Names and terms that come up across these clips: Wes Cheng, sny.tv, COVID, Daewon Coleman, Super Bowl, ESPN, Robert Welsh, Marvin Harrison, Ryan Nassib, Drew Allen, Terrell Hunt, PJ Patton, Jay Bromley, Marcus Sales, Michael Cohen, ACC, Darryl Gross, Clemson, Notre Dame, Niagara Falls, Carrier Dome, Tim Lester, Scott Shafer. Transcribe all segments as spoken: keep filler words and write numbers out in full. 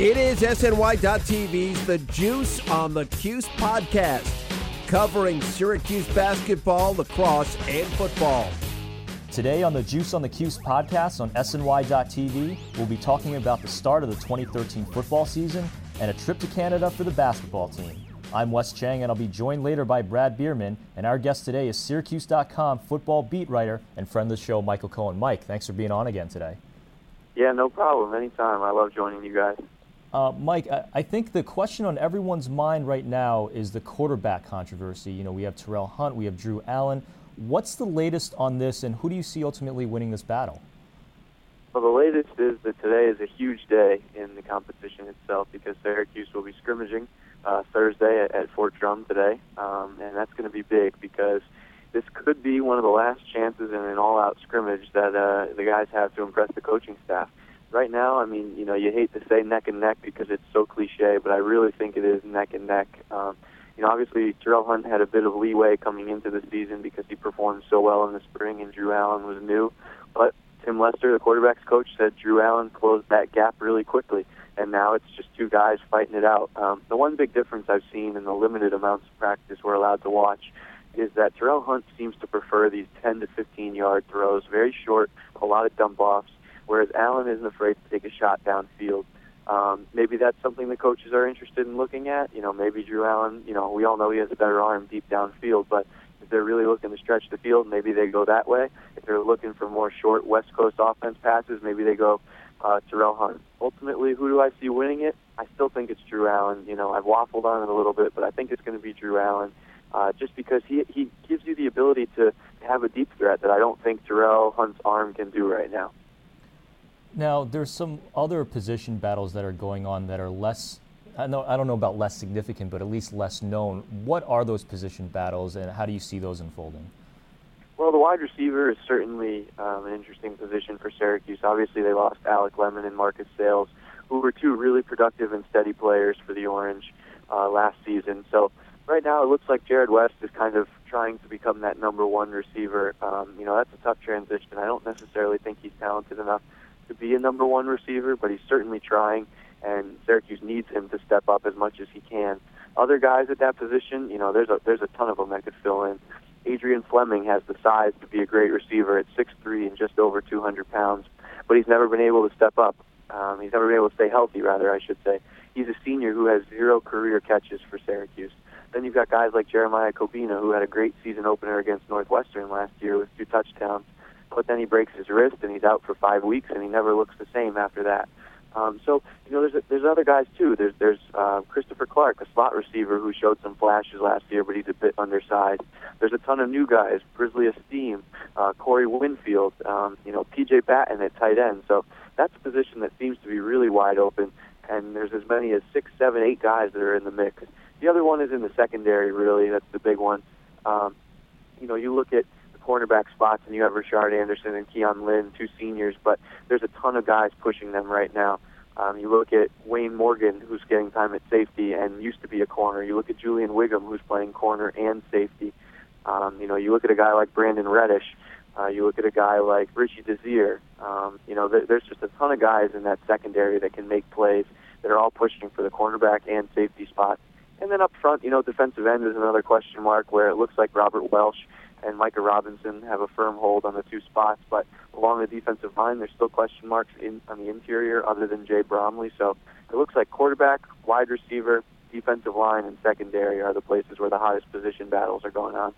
It is S N Y dot T V's The Juice on the Cuse podcast, covering Syracuse basketball, lacrosse, and football. Today on the Juice on the Cuse podcast on S N Y dot T V, we'll be talking about the start of the twenty thirteen football season and a trip to Canada for the basketball team. I'm Wes Cheng, and I'll be joined later by Brad Bierman, and our guest today is Syracuse dot com football beat writer and friend of the show, Michael Cohen. Mike, thanks for being on again today. Yeah, no problem. Anytime. I love joining you guys. Uh, Mike, I, I think the question on everyone's mind right now is the quarterback controversy. You know, we have Terrell Hunt, we have Drew Allen. What's the latest on this, and who do you see ultimately winning this battle? Well, the latest is that today is a huge day in the competition itself because Syracuse will be scrimmaging uh, Thursday at, at Fort Drum today, um, and that's going to be big because this could be one of the last chances in an all-out scrimmage that uh, the guys have to impress the coaching staff. Right now, I mean, you know, you hate to say neck and neck because it's so cliche, but I really think it is neck and neck. Um, You know, obviously, Terrell Hunt had a bit of leeway coming into the season because he performed so well in the spring and Drew Allen was new. But Tim Lester, the quarterback's coach, said Drew Allen closed that gap really quickly, and now it's just two guys fighting it out. Um, the one big difference I've seen in the limited amounts of practice we're allowed to watch is that Terrell Hunt seems to prefer these ten to fifteen-yard throws, very short, a lot of dump-offs, whereas Allen isn't afraid to take a shot downfield. Um, maybe that's something the coaches are interested in looking at. You know, maybe Drew Allen, you know, we all know he has a better arm deep downfield, but if they're really looking to stretch the field, maybe they go that way. If they're looking for more short West Coast offense passes, maybe they go uh, Terrell Hunt. Ultimately, who do I see winning it? I still think it's Drew Allen. You know, I've waffled on it a little bit, but I think it's going to be Drew Allen uh, just because he he gives you the ability to have a deep threat that I don't think Terrell Hunt's arm can do right now. Now, there's some other position battles that are going on that are less, I know, I don't know about less significant, but at least less known. What are those position battles, and how do you see those unfolding? Well, the wide receiver is certainly um, an interesting position for Syracuse. Obviously, they lost Alec Lemon and Marcus Sales, who were two really productive and steady players for the Orange uh, last season. So right now, it looks like Jared West is kind of trying to become that number one receiver. Um, you know, that's a tough transition. I don't necessarily think he's talented enough to be a number one receiver, but he's certainly trying, and Syracuse needs him to step up as much as he can. Other guys at that position, you know, there's a there's a ton of them that could fill in. Adrian Fleming has the size to be a great receiver at six three and just over two hundred pounds, but he's never been able to step up. Um, he's never been able to stay healthy, rather, I should say. He's a senior who has zero career catches for Syracuse. Then you've got guys like Jeremiah Cobina, who had a great season opener against Northwestern last year with two touchdowns. But then he breaks his wrist, and he's out for five weeks, and he never looks the same after that. Um, so, you know, there's there's other guys, too. There's there's uh, Christopher Clark, a slot receiver who showed some flashes last year, but he's a bit undersized. There's a ton of new guys, Brisly Esteem, uh, Corey Winfield, um, you know, P J Patton at tight end. So that's a position that seems to be really wide open, and there's as many as six, seven, eight guys that are in the mix. The other one is in the secondary, really. That's the big one. Um, you know, you look at cornerback spots, and you have Rashard Anderson and Keon Lynn, two seniors, but there's a ton of guys pushing them right now. Um, you look at Wayne Morgan, who's getting time at safety and used to be a corner. You look at Julian Wiggum, who's playing corner and safety. Um, you know, you look at a guy like Brandon Reddish. Uh, you look at a guy like Richie Desir. Um, you know, there, there's just a ton of guys in that secondary that can make plays that are all pushing for the cornerback and safety spots. And then up front, you know, defensive end is another question mark where it looks like Robert Welsh and Micah Robinson have a firm hold on the two spots, but along the defensive line, there's still question marks in, on the interior other than Jay Bromley. So it looks like quarterback, wide receiver, defensive line, and secondary are the places where the hottest position battles are going on.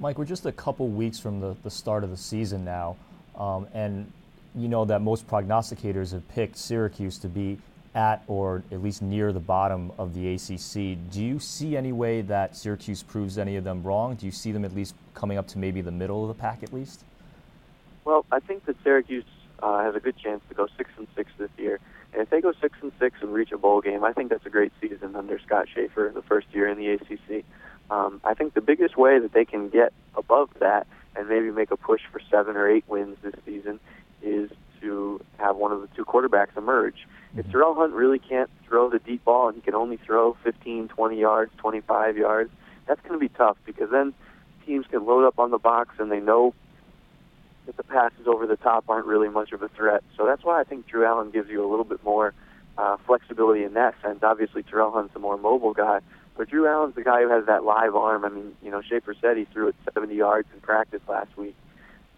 Mike, we're just a couple weeks from the, the start of the season now, um, and you know that most prognosticators have picked Syracuse to be at or at least near the bottom of the A C C. Do you see any way that Syracuse proves any of them wrong? Do you see them at least coming up to maybe the middle of the pack at least? Well, I think that Syracuse uh, has a good chance to go six and six this year. And if they go six and six and reach a bowl game, I think that's a great season under Scott Shafer, the first year in the A C C. Um, I think the biggest way that they can get above that and maybe make a push for seven or eight wins this season is to have one of the two quarterbacks emerge. If Terrell Hunt really can't throw the deep ball and he can only throw fifteen, twenty yards, twenty-five yards, that's going to be tough because then teams can load up on the box and they know that the passes over the top aren't really much of a threat. So that's why I think Drew Allen gives you a little bit more uh, flexibility in that sense. Obviously, Terrell Hunt's a more mobile guy, but Drew Allen's the guy who has that live arm. I mean, you know, Shafer said he threw it seventy yards in practice last week.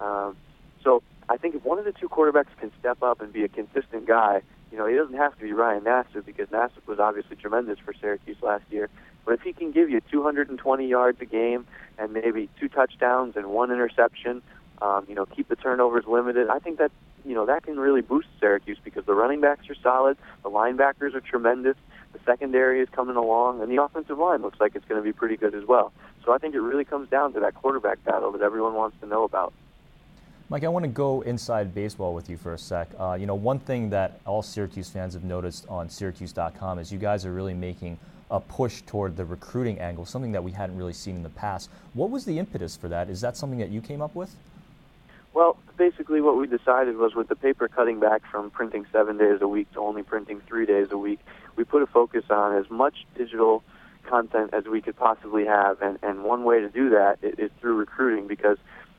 Um, so I think if one of the two quarterbacks can step up and be a consistent guy, you know, he doesn't have to be Ryan Nassib because Nassib was obviously tremendous for Syracuse last year. But if he can give you two hundred twenty yards a game and maybe two touchdowns and one interception, um, you know, keep the turnovers limited, I think that, you know, that can really boost Syracuse because the running backs are solid, the linebackers are tremendous, the secondary is coming along, and the offensive line looks like it's going to be pretty good as well. So I think it really comes down to that quarterback battle that everyone wants to know about. Mike, I want to go inside baseball with you for a sec. Uh, you know, one thing that all Syracuse fans have noticed on Syracuse dot com is you guys are really making a push toward the recruiting angle, something that we hadn't really seen in the past. What was the impetus for that? Is that something that you came up with? Well, basically what we decided was with the paper cutting back from printing seven days a week to only printing three days a week, we put a focus on as much digital content as we could possibly have. And, and one way to do that is through recruiting because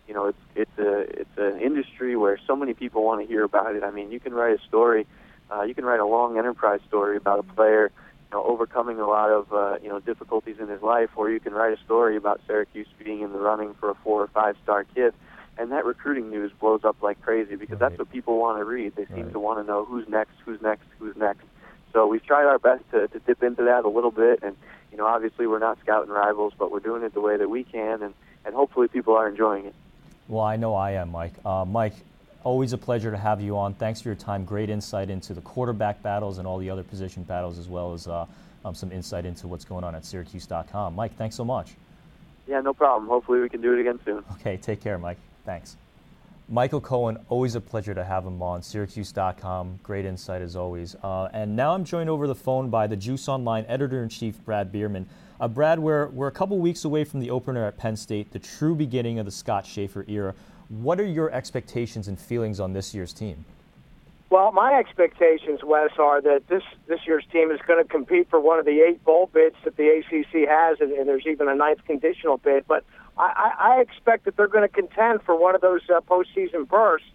you know, it's it's a it's an industry where so many people want to hear about it. I mean, you can write a story, uh, you can write a long enterprise story about a player, you know, overcoming a lot of uh, you know difficulties in his life, or you can write a story about Syracuse being in the running for a four or five star kid, and that recruiting news blows up like crazy because right. That's what people want to read. They seem right. to want to know who's next, who's next, who's next. So we've tried our best to, to dip into that a little bit, and you know, obviously we're not scouting rivals, but we're doing it the way that we can, and, and hopefully people are enjoying it. Well, I know I am, Mike. Uh, Mike, always a pleasure to have you on. Thanks for your time. Great insight into the quarterback battles and all the other position battles, as well as uh, um, some insight into what's going on at Syracuse dot com. Mike, thanks so much. Yeah, no problem. Hopefully we can do it again soon. Okay, take care, Mike. Thanks. Michael Cohen, always a pleasure to have him on. Syracuse dot com, great insight as always. Uh, and now I'm joined over the phone by the Juice Online Editor-in-Chief, Brad Bierman. Uh, Brad, we're, we're a couple weeks away from the opener at Penn State, the true beginning of the Scott Shafer era. What are your expectations and feelings on this year's team? Well, my expectations, Wes, are that this, this year's team is going to compete for one of the eight bowl bids that the A C C has, and, and there's even a ninth conditional bid. But I, I, I expect that they're going to contend for one of those uh, postseason bursts.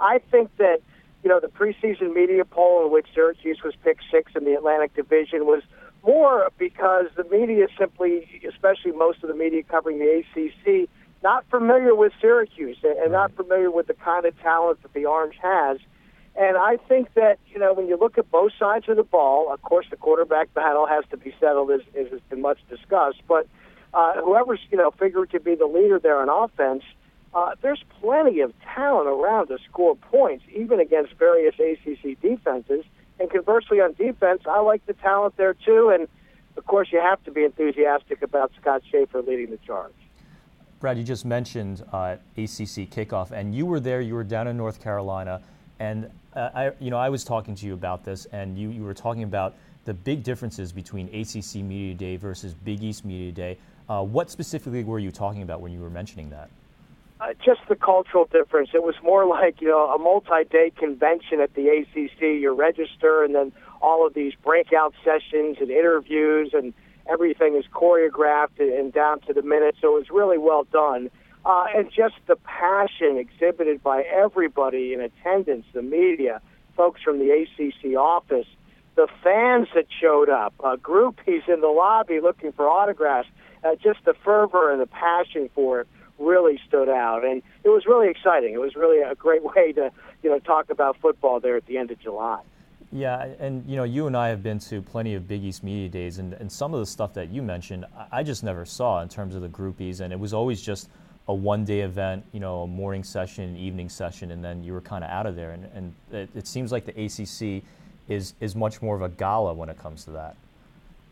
I think that, you know, the preseason media poll in which Syracuse was picked sixth in the Atlantic Division was more because the media simply, especially most of the media covering the A C C, not familiar with Syracuse and not familiar with the kind of talent that the Orange has. And I think that, you know, when you look at both sides of the ball, of course the quarterback battle has to be settled as, as has been much discussed, but uh, whoever's, you know, figured to be the leader there on offense, uh, there's plenty of talent around to score points, even against various A C C defenses. And conversely, on defense, I like the talent there, too. And, of course, you have to be enthusiastic about Scott Shafer leading the charge. Brad, you just mentioned uh, A C C kickoff, and you were there. You were down in North Carolina. And, uh, I, you know, I was talking to you about this, and you, you were talking about the big differences between A C C Media Day versus Big East Media Day. Uh, what specifically were you talking about when you were mentioning that? Uh, just the cultural difference. It was more like, you know, a multi-day convention at the A C C. You register, and then all of these breakout sessions and interviews, and everything is choreographed and down to the minute. So it was really well done. Uh, and just the passion exhibited by everybody in attendance, the media, folks from the A C C office, the fans that showed up, uh, groupies in the lobby looking for autographs, uh, just the fervor and the passion for it really stood out, and it was really exciting. It was really a great way to, you know, talk about football there at the end of July. Yeah, and, you know, you and I have been to plenty of Big East Media Days, and, and some of the stuff that you mentioned, I just never saw in terms of the groupies, and it was always just a one-day event, you know, a morning session, an evening session, and then you were kind of out of there, and, and it, it seems like the A C C is, is much more of a gala when it comes to that.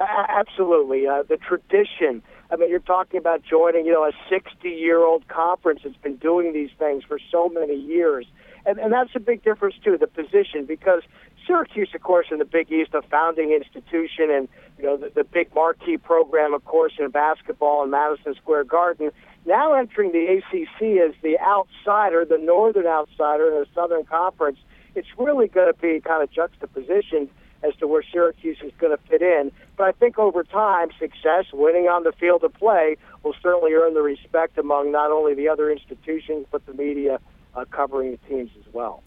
Absolutely. Uh, the tradition. I mean, you're talking about joining, you know, a sixty-year-old conference that's been doing these things for so many years. And, and that's a big difference, too, the position, because Syracuse, of course, in the Big East, a founding institution, and, you know, the, the big marquee program, of course, in basketball in Madison Square Garden. Now entering the A C C as the outsider, the northern outsider in the Southern Conference, it's really going to be kind of juxtapositioned as to where Syracuse is going to fit in. But I think over time, success, winning on the field of play, will certainly earn the respect among not only the other institutions, but the media uh, covering the teams as well.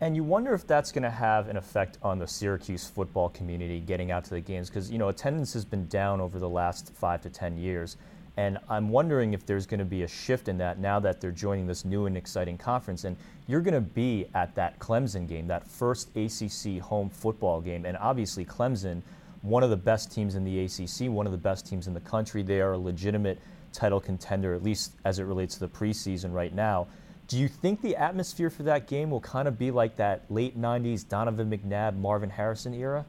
And you wonder if that's going to have an effect on the Syracuse football community getting out to the games, because, you know, attendance has been down over the last five to ten years. And I'm wondering if there's going to be a shift in that now that they're joining this new and exciting conference. And you're going to be at that Clemson game, that first A C C home football game. And obviously Clemson, one of the best teams in the A C C, one of the best teams in the country. They are a legitimate title contender, at least as it relates to the preseason right now. Do you think the atmosphere for that game will kind of be like that late nineties Donovan McNabb, Marvin Harrison era?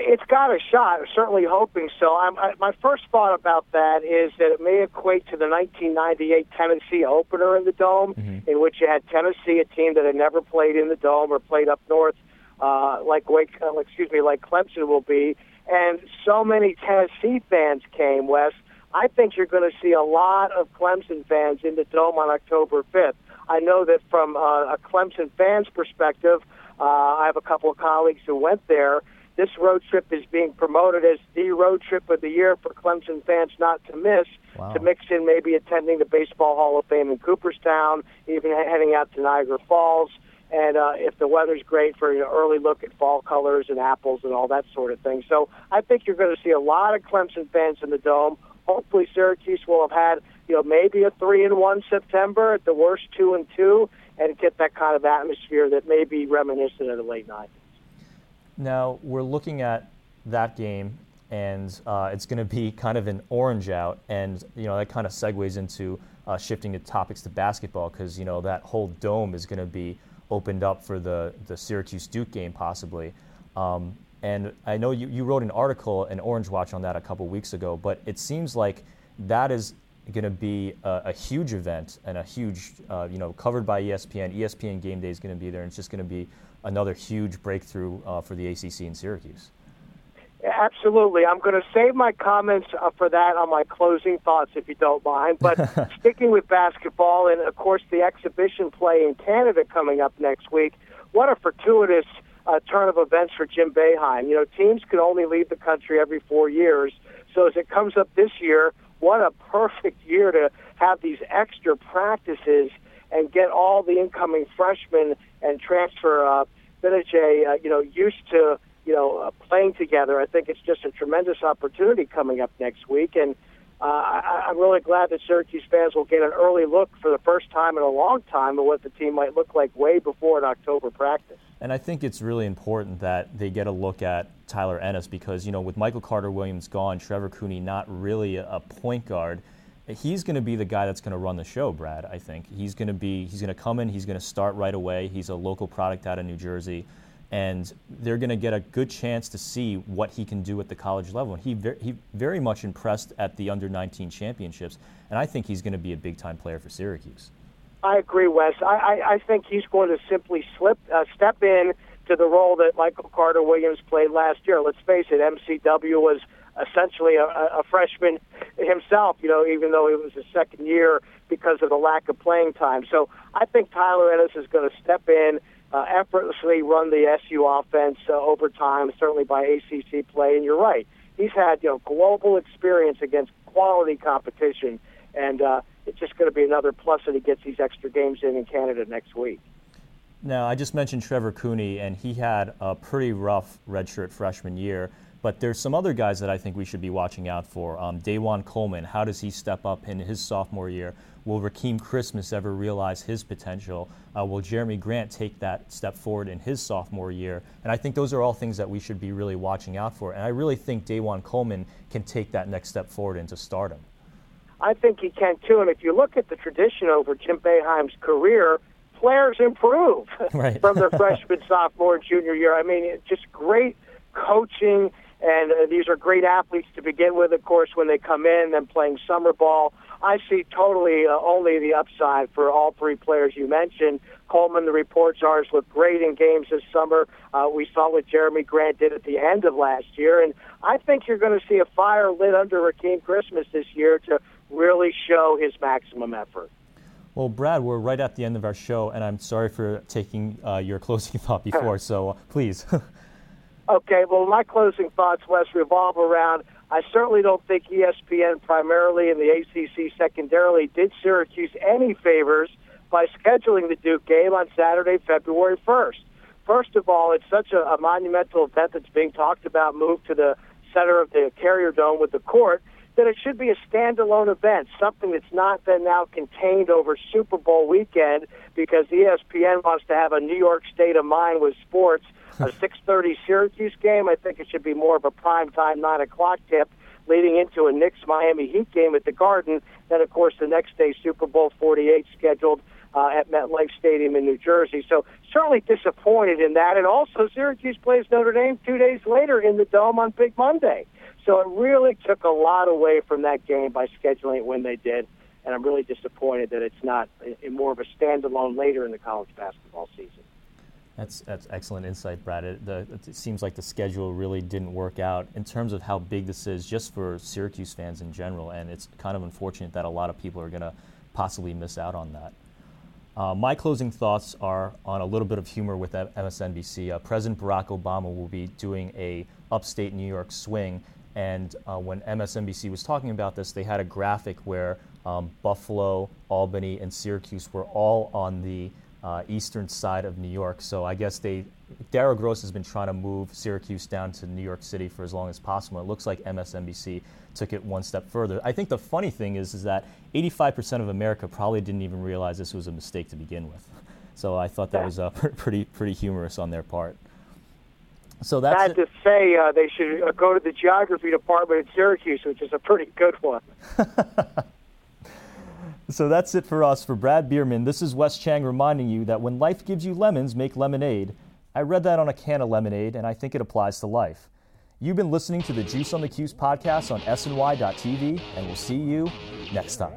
It's got a shot. I'm certainly hoping so. I'm, I, my first thought about that is that it may equate to the nineteen ninety-eight Tennessee opener in the Dome, mm-hmm. in which you had Tennessee, a team that had never played in the Dome or played up north, uh, like Wake, uh, excuse me, like Clemson will be. And so many Tennessee fans came, Wes. I think you're going to see a lot of Clemson fans in the Dome on October fifth. I know that from uh, a Clemson fan's perspective, uh, I have a couple of colleagues who went there. This road trip is being promoted as the road trip of the year for Clemson fans not to miss, wow. to mix in maybe attending the Baseball Hall of Fame in Cooperstown, even heading out to Niagara Falls, and uh, if the weather's great, for an early look at fall colors and apples and all that sort of thing. So I think you're going to see a lot of Clemson fans in the Dome. Hopefully Syracuse will have had, you know, maybe a three and one September, at the worst two and two, and get that kind of atmosphere that may be reminiscent of the late nineties. Now, we're looking at that game, and uh, it's going to be kind of an orange out, and, you know, that kind of segues into uh, shifting the topics to basketball, because, you know, that whole dome is going to be opened up for the, the Syracuse-Duke game, possibly. Um, and I know you, you wrote an article, an Orange Watch, on that a couple weeks ago, but it seems like that is going to be a, a huge event and a huge, uh, you know, covered by E S P N. E S P N Game Day is going to be there, and it's just going to be another huge breakthrough uh, for the A C C in Syracuse. Absolutely. I'm going to save my comments uh, for that on my closing thoughts, if you don't mind. But sticking with basketball and, of course, the exhibition play in Canada coming up next week, what a fortuitous uh, turn of events for Jim Boeheim. You know, teams can only leave the country every four years. So as it comes up this year, what a perfect year to have these extra practices and get all the incoming freshmen and transfer uh, Vinajay, uh, you know, used to, you know, uh, playing together. I think it's just a tremendous opportunity coming up next week. And uh, I- I'm really glad that Syracuse fans will get an early look for the first time in a long time at what the team might look like way before an October practice. And I think it's really important that they get a look at Tyler Ennis because, you know, with Michael Carter Williams gone, Trevor Cooney not really a point guard, he's going to be the guy that's going to run the show, Brad, I think. He's going to be, he's going to come in, he's going to start right away. He's a local product out of New Jersey, and they're going to get a good chance to see what he can do at the college level. And he very, he very much impressed at the under nineteen championships, and I think he's going to be a big-time player for Syracuse. I agree, Wes. I, I, I think he's going to simply slip, uh, step in to the role that Michael Carter Williams played last year. Let's face it, M C W was essentially a, a freshman himself, you know, even though it was his second year because of the lack of playing time. So I think Tyler Ennis is going to step in, uh, effortlessly run the S U offense uh, over time, certainly by A C C play. And you're right. He's had, you know, global experience against quality competition. And uh, it's just going to be another plus that he gets these extra games in in Canada next week. Now, I just mentioned Trevor Cooney, and he had a pretty rough redshirt freshman year. But there's some other guys that I think we should be watching out for. Um, Daewon Coleman, how does he step up in his sophomore year? Will Rakeem Christmas ever realize his potential? Uh, will Jeremy Grant take that step forward in his sophomore year? And I think those are all things that we should be really watching out for. And I really think Daewon Coleman can take that next step forward into stardom. I think he can, too. And if you look at the tradition over Jim Boeheim's career, players improve right. from their freshman, sophomore, and junior year. I mean, it's just great coaching And uh, these are great athletes to begin with, of course, when they come in and playing summer ball. I see totally uh, only the upside for all three players you mentioned. Coleman, the reports are, has looked great in games this summer. Uh, we saw what Jeremy Grant did at the end of last year. And I think you're going to see a fire lit under Rakeem Christmas this year to really show his maximum effort. Well, Brad, we're right at the end of our show, and I'm sorry for taking uh, your closing thought before, so uh, please. Okay, well, my closing thoughts, Wes, revolve around I certainly don't think E S P N primarily and the A C C secondarily did Syracuse any favors by scheduling the Duke game on Saturday, February first. First of all, it's such a, a monumental event that's being talked about, moved to the center of the Carrier Dome with the court, that it should be a standalone event, something that's not then now contained over Super Bowl weekend because E S P N wants to have a New York state of mind with sports. A six thirty Syracuse game, I think it should be more of a primetime nine o'clock tip leading into a Knicks-Miami Heat game at the Garden. Then, of course, the next day, Super Bowl forty-eight scheduled uh, at MetLife Stadium in New Jersey. So certainly disappointed in that. And also, Syracuse plays Notre Dame two days later in the Dome on Big Monday. So it really took a lot away from that game by scheduling it when they did. And I'm really disappointed that it's not more of a standalone later in the college basketball season. That's that's excellent insight, Brad. It, the, it seems like the schedule really didn't work out in terms of how big this is just for Syracuse fans in general, and it's kind of unfortunate that a lot of people are going to possibly miss out on that. Uh, my closing thoughts are on a little bit of humor with M S N B C. Uh, President Barack Obama will be doing a upstate New York swing, and uh, when M S N B C was talking about this, they had a graphic where um, Buffalo, Albany, and Syracuse were all on the Uh, eastern side of New York. So I guess they, Darryl Gross has been trying to move Syracuse down to New York City for as long as possible. It looks like M S N B C took it one step further. I think the funny thing is, is that eighty-five percent of America probably didn't even realize this was a mistake to begin with. So I thought that was uh, pr- pretty pretty humorous on their part. So that's Not to it. say uh, they should uh, go to the geography department at Syracuse, which is a pretty good one. So that's it for us. For Brad Bierman, this is Wes Cheng reminding you that when life gives you lemons, make lemonade. I read that on a can of lemonade, and I think it applies to life. You've been listening to the Juice on the Q's podcast on S N Y dot T V, and we'll see you next time.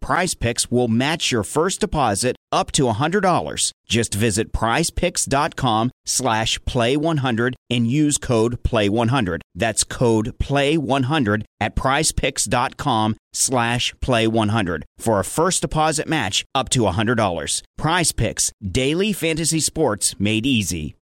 PrizePicks will match your first deposit up to one hundred dollars. Just visit PrizePicks.com slash play one hundred and use code play one hundred. That's code play one hundred at PrizePicks.com slash play one hundred for a first deposit match up to one hundred dollars. PrizePicks, daily fantasy sports made easy.